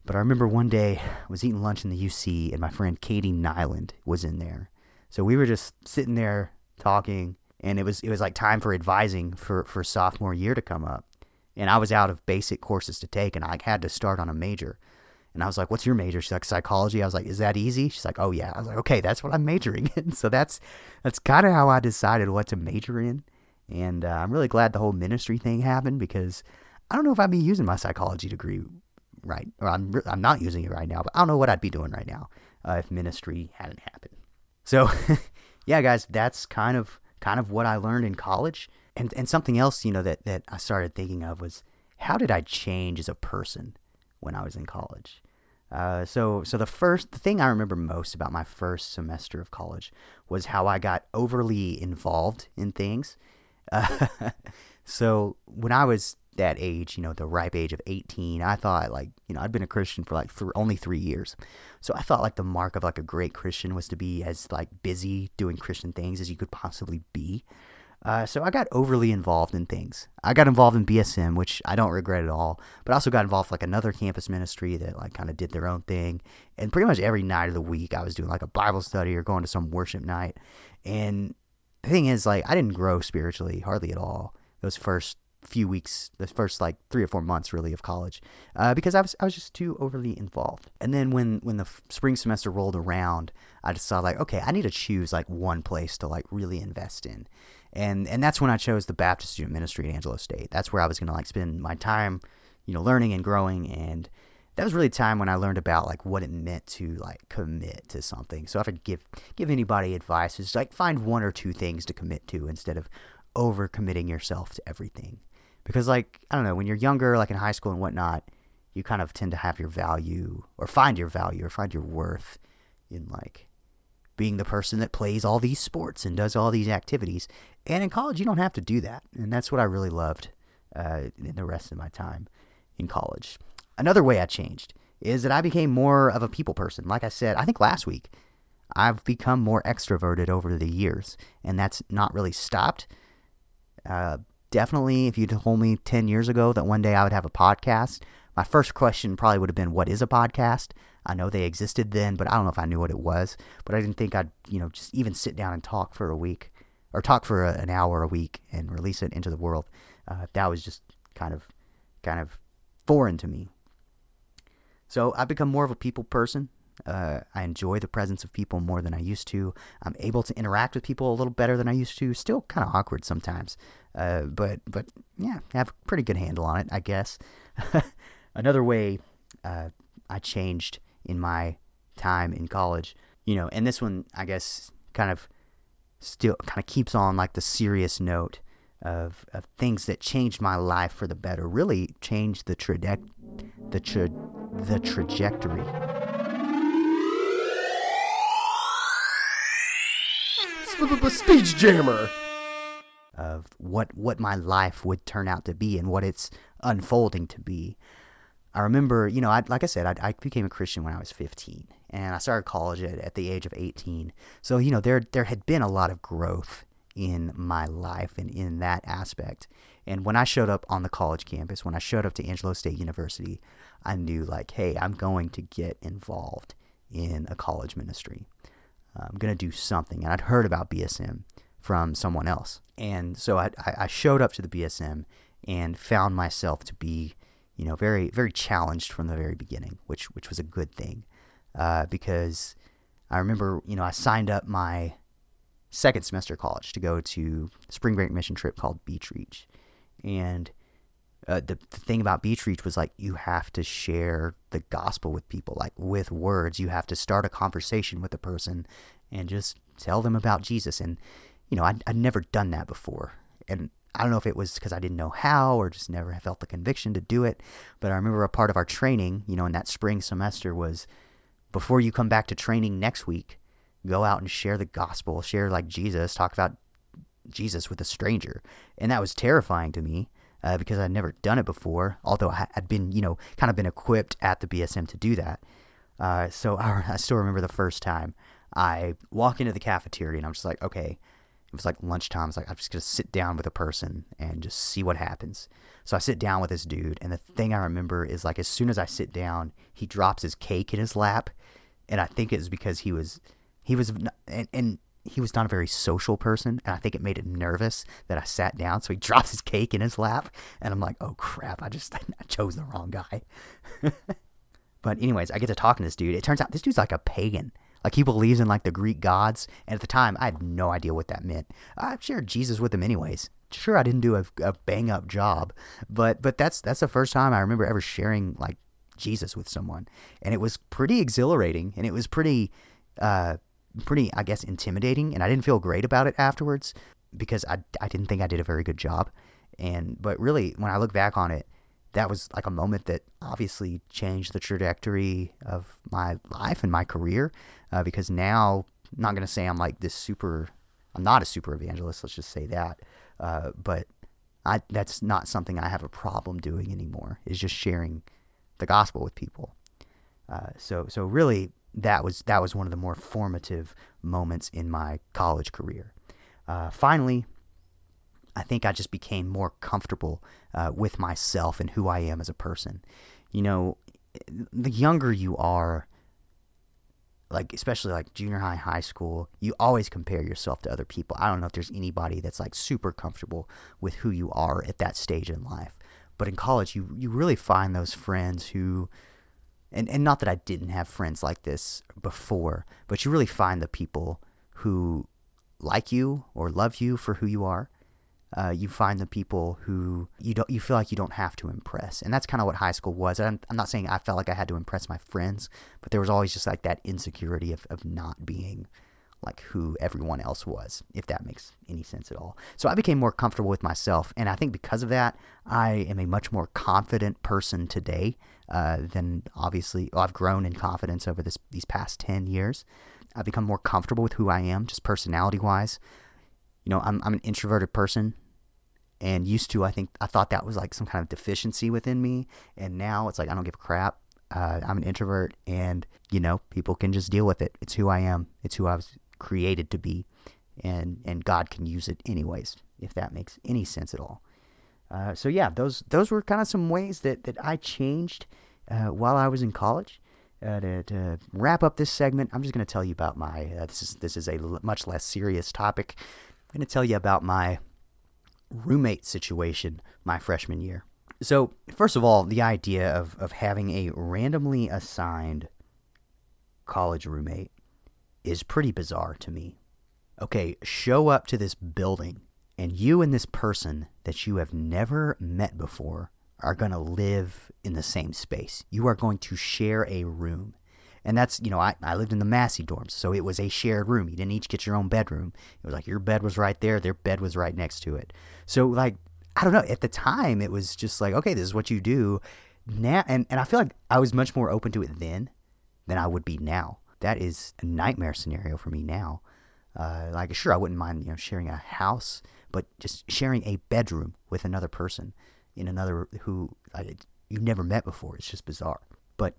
But I remember one day I was eating lunch in the U C, and my friend Katie Nyland was in there. So we were just sitting there talking, and it was it was like time for advising for, for sophomore year to come up. And I was out of basic courses to take, and I had to start on a major. And I was like, what's your major? She's like, psychology. I was like, is that easy? She's like, oh, yeah. I was like, okay, that's what I'm majoring in. So that's that's kind of how I decided what to major in. And uh, I'm really glad the whole ministry thing happened, because I don't know if I'd be using my psychology degree right. Or I'm, re- I'm not using it right now, but I don't know what I'd be doing right now uh, if ministry hadn't happened. So, yeah, guys, that's kind of kind of what I learned in college. And and something else, you know, that, that I started thinking of was, how did I change as a person when I was in college? Uh, so so the first the thing I remember most about my first semester of college was how I got overly involved in things. Uh, so when I was that age, you know, the ripe age of eighteen, I thought like, you know, I'd been a Christian for like th- only three years. So I thought like the mark of like a great Christian was to be as like busy doing Christian things as you could possibly be. Uh, so I got overly involved in things. I got involved in B S M, which I don't regret at all, but I also got involved with like another campus ministry that like kind of did their own thing. And pretty much every night of the week I was doing like a Bible study or going to some worship night. And the thing is, like, I didn't grow spiritually hardly at all those first few weeks, the first like three or four months really of college, uh, because I was I was just too overly involved. And then when when the f- spring semester rolled around, I decided like, okay, I need to choose like one place to like really invest in. And and that's when I chose the Baptist Student Ministry at Angelo State. That's where I was going to like spend my time, you know, learning and growing. And that was really a time when I learned about like what it meant to like commit to something. So if I could give give anybody advice, it's like find one or two things to commit to instead of over committing yourself to everything. Because like, I don't know, when you're younger, like in high school and whatnot, you kind of tend to have your value or find your value or find your worth in like being the person that plays all these sports and does all these activities. And in college, you don't have to do that. And that's what I really loved uh, in the rest of my time in college. Another way I changed is that I became more of a people person. Like I said, I think last week, I've become more extroverted over the years, and that's not really stopped. Uh, definitely, if you told me ten years ago that one day I would have a podcast, my first question probably would have been, what is a podcast? I know they existed then, but I don't know if I knew what it was. But I didn't think I'd, you know, just even sit down and talk for a week or talk for a, an hour a week and release it into the world. Uh, that was just kind of, kind of foreign to me. So I've become more of a people person. Uh, I enjoy the presence of people more than I used to. I'm able to interact with people a little better than I used to. Still kind of awkward sometimes, uh, but but yeah, I have a pretty good handle on it, I guess. Another way uh, I changed in my time in college, you know, and this one I guess kind of still kind of keeps on like the serious note of of things that changed my life for the better. Really changed the traject the tra- the trajectory. Speech jammer of what what my life would turn out to be and what it's unfolding to be. I remember, you know, I, like I said, I, I became a Christian when I was fifteen, and I started college at, at the age of eighteen. So, you know, there there had been a lot of growth in my life and in that aspect. And when I showed up on the college campus, when I showed up to Angelo State University, I knew like, hey, I'm going to get involved in a college ministry. I'm going to do something. And I'd heard about B S M from someone else. And so I, I showed up to the B S M and found myself to be, you know, very, very challenged from the very beginning, which which was a good thing. Uh, because I remember, you know, I signed up my second semester of college to go to a spring break mission trip called Beach Reach. And uh, the, the thing about Beach Reach was like, you have to share the gospel with people, like with words. You have to start a conversation with a person and just tell them about Jesus. And, you know, I'd, I'd never done that before. And I don't know if it was because I didn't know how or just never felt the conviction to do it. But I remember a part of our training, you know, in that spring semester was before you come back to training next week, go out and share the gospel, share like Jesus, talk about Jesus with a stranger. And that was terrifying to me. Uh, because I'd never done it before, although I had been, you know, kind of been equipped at the B S M to do that. Uh, so I, I still remember the first time I walk into the cafeteria and I'm just like, okay, it was like lunchtime. I was like, I'm just going to sit down with a person and just see what happens. So I sit down with this dude. And the thing I remember is like, as soon as I sit down, he drops his cake in his lap. And I think it was because he was, he was, and, and he was not a very social person, and I think it made him nervous that I sat down, so he drops his cake in his lap, and I'm like, oh, crap, I just I chose the wrong guy. But anyways, I get to talking to this dude. It turns out this dude's like a pagan. Like, he believes in, like, the Greek gods, and at the time, I had no idea what that meant. I shared Jesus with him anyways. Sure, I didn't do a, a bang-up job, but but that's that's the first time I remember ever sharing, like, Jesus with someone, and it was pretty exhilarating, and it was pretty... uh pretty, I guess, intimidating, and I didn't feel great about it afterwards because I, I didn't think I did a very good job. And but really, when I look back on it, that was like a moment that obviously changed the trajectory of my life and my career uh, because now, I'm not going to say I'm like this super, I'm not a super evangelist, let's just say that, uh, but I that's not something I have a problem doing anymore, is just sharing the gospel with people. Uh, so so really... That was that was one of the more formative moments in my college career. Uh, finally, I think I just became more comfortable uh, with myself and who I am as a person. You know, the younger you are, like especially like junior high, high school, you always compare yourself to other people. I don't know if there's anybody that's like super comfortable with who you are at that stage in life. But in college, you, you really find those friends who, and, and not that I didn't have friends like this before, but you really find the people who like you or love you for who you are. Uh, you find the people who you don't, you feel like you don't have to impress. And that's kind of what high school was. I'm, I'm not saying I felt like I had to impress my friends, but there was always just like that insecurity of, of not being like who everyone else was, if that makes any sense at all. So I became more comfortable with myself. And I think because of that, I am a much more confident person today uh, than obviously well, I've grown in confidence over this these past ten years. I've become more comfortable with who I am, just personality wise. You know, I'm I'm an introverted person, and used to, I think, I thought that was like some kind of deficiency within me. And now it's like, I don't give a crap. Uh, I'm an introvert, and, you know, people can just deal with it. It's who I am. It's who I was created to be. And, and God can use it anyways, if that makes any sense at all. Uh, so yeah, those, those were kind of some ways that, that I changed uh, while I was in college. Uh, to, to wrap up this segment, I'm just going to tell you about my, uh, this is, this is a l- much less serious topic. I'm going to tell you about my roommate situation my freshman year. So, first of all, the idea of, of having a randomly assigned college roommate is pretty bizarre to me. Okay, show up to this building, and you and this person that you have never met before are going to live in the same space. You are going to share a room. And that's, you know, I, I lived in the Massey dorms, so it was a shared room. You didn't each get your own bedroom. It was like your bed was right there, their bed was right next to it. So, like, I don't know, at the time, it was just like, okay, this is what you do. Now, and, and I feel like I was much more open to it then than I would be now. That is a nightmare scenario for me now. Uh, like, sure, I wouldn't mind, you know, sharing a house, but just sharing a bedroom with another person in another who like, you've never met before. It's just bizarre. But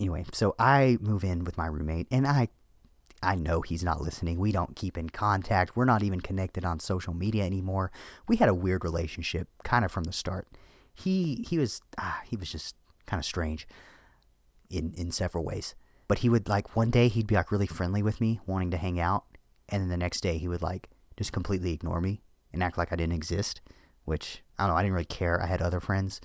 anyway, so I move in with my roommate, and I I know he's not listening. We don't keep in contact. We're not even connected on social media anymore. We had a weird relationship kind of from the start. He he was ah, he was just kind of strange in, in several ways. But he would, like, one day he'd be, like, really friendly with me, wanting to hang out. And then the next day he would, like, just completely ignore me and act like I didn't exist, which, I don't know, I didn't really care. I had other friends.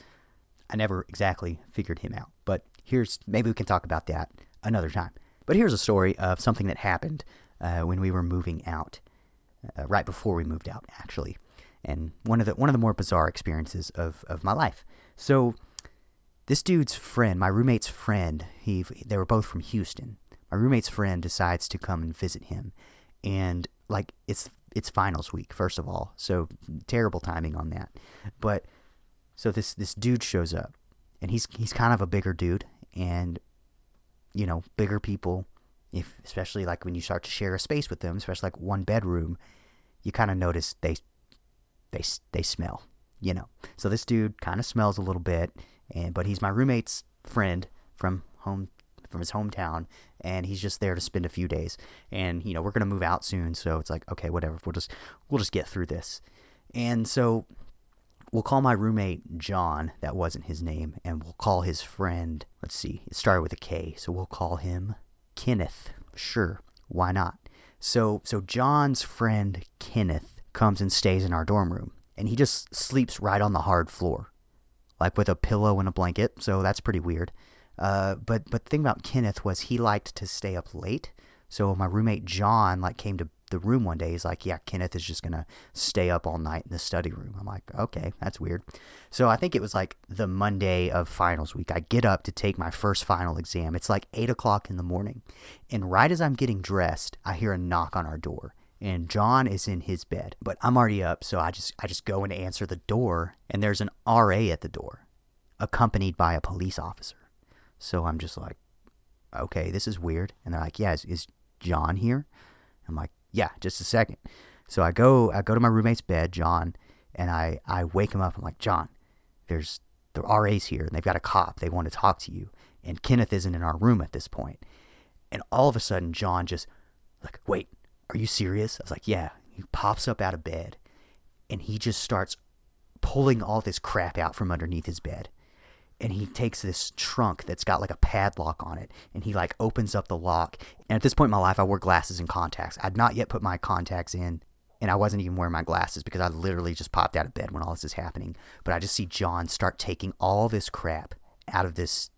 I never exactly figured him out. But here's, maybe we can talk about that another time. But here's a story of something that happened uh, when we were moving out, uh, right before we moved out, actually, and one of the one of the more bizarre experiences of, of my life. So, this dude's friend, my roommate's friend, he they were both from Houston. My roommate's friend decides to come and visit him, and like it's it's finals week, first of all, so terrible timing on that. But so this this dude shows up, and he's he's kind of a bigger dude, and you know, bigger people, if especially like when you start to share a space with them, especially like one bedroom, you kind of notice they, they, they smell, you know. So this dude kind of smells a little bit, and but he's my roommate's friend from home, from his hometown, and he's just there to spend a few days. And you know, we're gonna move out soon, so it's like okay, whatever. We'll just we'll just get through this. And so we'll call my roommate John, that wasn't his name, and we'll call his friend, let's see, it started with a K, so we'll call him Kenneth. Sure, why not? So so John's friend Kenneth comes and stays in our dorm room, and he just sleeps right on the hard floor, like with a pillow and a blanket, so that's pretty weird. Uh, but, but the thing about Kenneth was he liked to stay up late, so my roommate John like came to the room one day, he's like, yeah, Kenneth is just gonna stay up all night in the study room. I'm like, okay, that's weird. So I think it was like the Monday of finals week. I get up to take my first final exam. It's like eight o'clock in the morning. And right as I'm getting dressed, I hear a knock on our door, and John is in his bed, but I'm already up. So I just, I just go and answer the door, and there's an R A at the door accompanied by a police officer. So I'm just like, okay, this is weird. And they're like, yeah, is, is John here? I'm like, yeah, just a second. So I go I go to my roommate's bed, John, and I, I wake him up. I'm like, John, there's the R A's here, and they've got a cop. They want to talk to you. And Kenneth isn't in our room at this point. And all of a sudden, John just, like, wait, are you serious? I was like, yeah. He pops up out of bed, and he just starts pulling all this crap out from underneath his bed. And he takes this trunk that's got like a padlock on it, and he like opens up the lock. And at this point in my life, I wore glasses and contacts. I'd not yet put my contacts in, and I wasn't even wearing my glasses because I literally just popped out of bed when all this is happening. But I just see John start taking all this crap out of this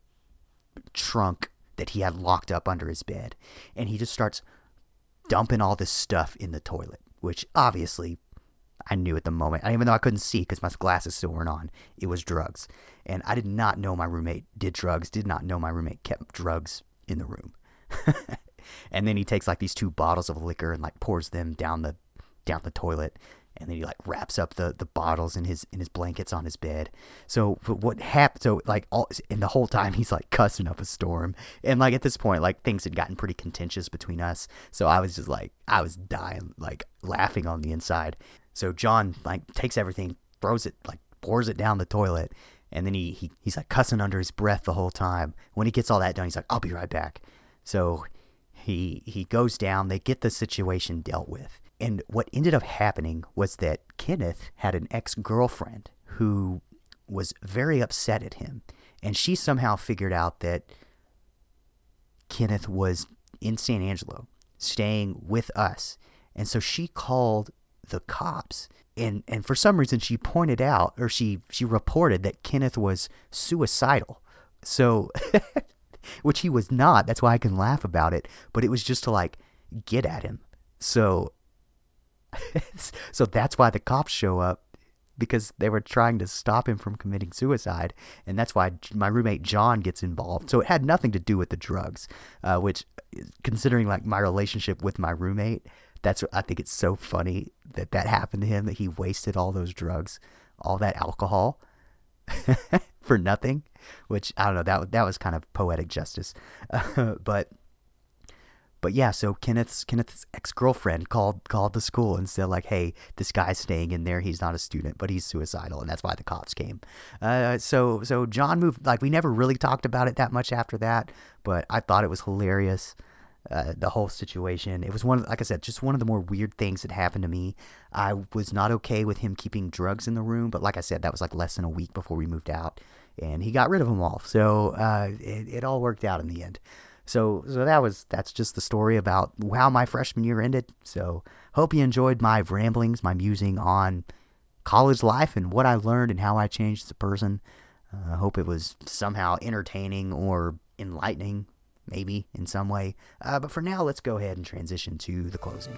trunk that he had locked up under his bed, and he just starts dumping all this stuff in the toilet, which obviously I knew at the moment, even though I couldn't see because my glasses still weren't on, it was drugs. And I did not know my roommate did drugs, did not know my roommate kept drugs in the room. And then he takes like these two bottles of liquor and like pours them down the down the toilet, and then he like wraps up the, the bottles in his in his blankets on his bed. So but what happened, so like all, and the whole time he's like cussing up a storm. And like at this point, like things had gotten pretty contentious between us. So I was just like, I was dying, like laughing on the inside. So John like takes everything, throws it, like pours it down the toilet, and then he, he he's like cussing under his breath the whole time. When he gets all that done, he's like, I'll be right back. So he he goes down, they get the situation dealt with. And what ended up happening was that Kenneth had an ex-girlfriend who was very upset at him, and she somehow figured out that Kenneth was in San Angelo, staying with us. And so she called the cops, and and for some reason she pointed out, or she she reported that Kenneth was suicidal. So which he was not, that's why I can laugh about it, but it was just to like get at him. So so that's why the cops show up, because they were trying to stop him from committing suicide, and that's why my roommate John gets involved. So it had nothing to do with the drugs, uh, which, considering like my relationship with my roommate, that's I think it's so funny that that happened to him, that he wasted all those drugs, all that alcohol for nothing, which I don't know, that that was kind of poetic justice. Uh, but but yeah, so Kenneth's Kenneth's ex-girlfriend called called the school and said like, hey, this guy's staying in there, he's not a student, but he's suicidal, and that's why the cops came. Uh, so so John moved, like we never really talked about it that much after that, but I thought it was hilarious. Uh, the whole situation. It was one of, like I said, just one of the more weird things that happened to me. I was not okay with him keeping drugs in the room, but like I said, that was like less than a week before we moved out, and he got rid of them all. So uh, it, it all worked out in the end. So so that was that's just the story about how my freshman year ended. So hope you enjoyed my ramblings, my musing on college life and what I learned and how I changed as a person. I uh, hope it was somehow entertaining or enlightening, maybe in some way. Uh, but for now, let's go ahead and transition to the closing.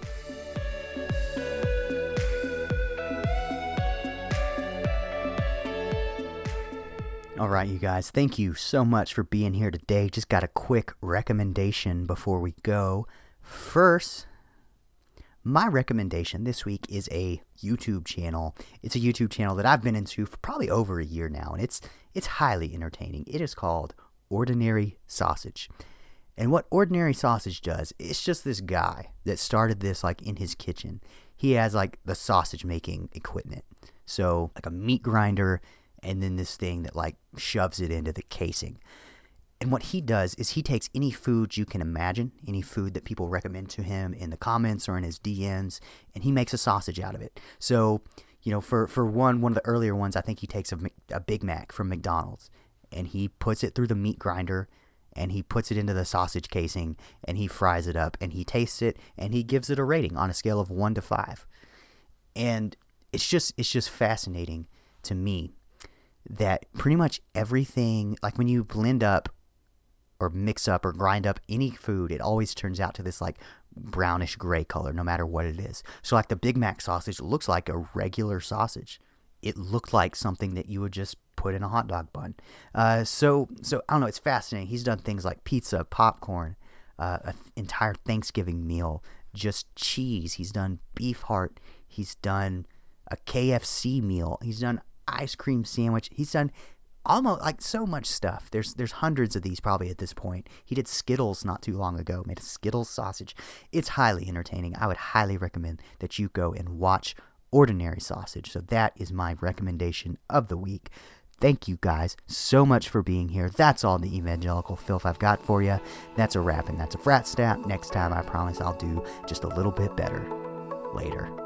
All right, you guys, thank you so much for being here today. Just got a quick recommendation before we go. First, my recommendation this week is a YouTube channel. It's a YouTube channel that I've been into for probably over a year now, and it's it's highly entertaining. It is called Ordinary Sausage. And what Ordinary Sausage does, it's just this guy that started this like in his kitchen. He has like the sausage making equipment. So like a meat grinder, and then this thing that like shoves it into the casing. And what he does is he takes any food you can imagine, any food that people recommend to him in the comments or in his D Ms, and he makes a sausage out of it. So, you know, for, for one, one of the earlier ones, I think he takes a, a Big Mac from McDonald's, and he puts it through the meat grinder, and he puts it into the sausage casing, and he fries it up, and he tastes it, and he gives it a rating on a scale of one to five. And it's just it's just fascinating to me that pretty much everything, like when you blend up or mix up or grind up any food, it always turns out to this like brownish gray color, no matter what it is. So like the Big Mac sausage looks like a regular sausage. It looked like something that you would just put in a hot dog bun. Uh, so, so I don't know. It's fascinating. He's done things like pizza, popcorn, uh, an entire Thanksgiving meal, just cheese. He's done beef heart. He's done a K F C meal. He's done ice cream sandwich. He's done almost like so much stuff. There's there's hundreds of these probably at this point. He did Skittles not too long ago. Made a Skittles sausage. It's highly entertaining. I would highly recommend that you go and watch Ordinary Sausage. So that is my recommendation of the week. Thank you guys so much for being here. That's all the evangelical filth I've got for you. That's a wrap, and that's a frat stat. Next time, I promise I'll do just a little bit better. Later.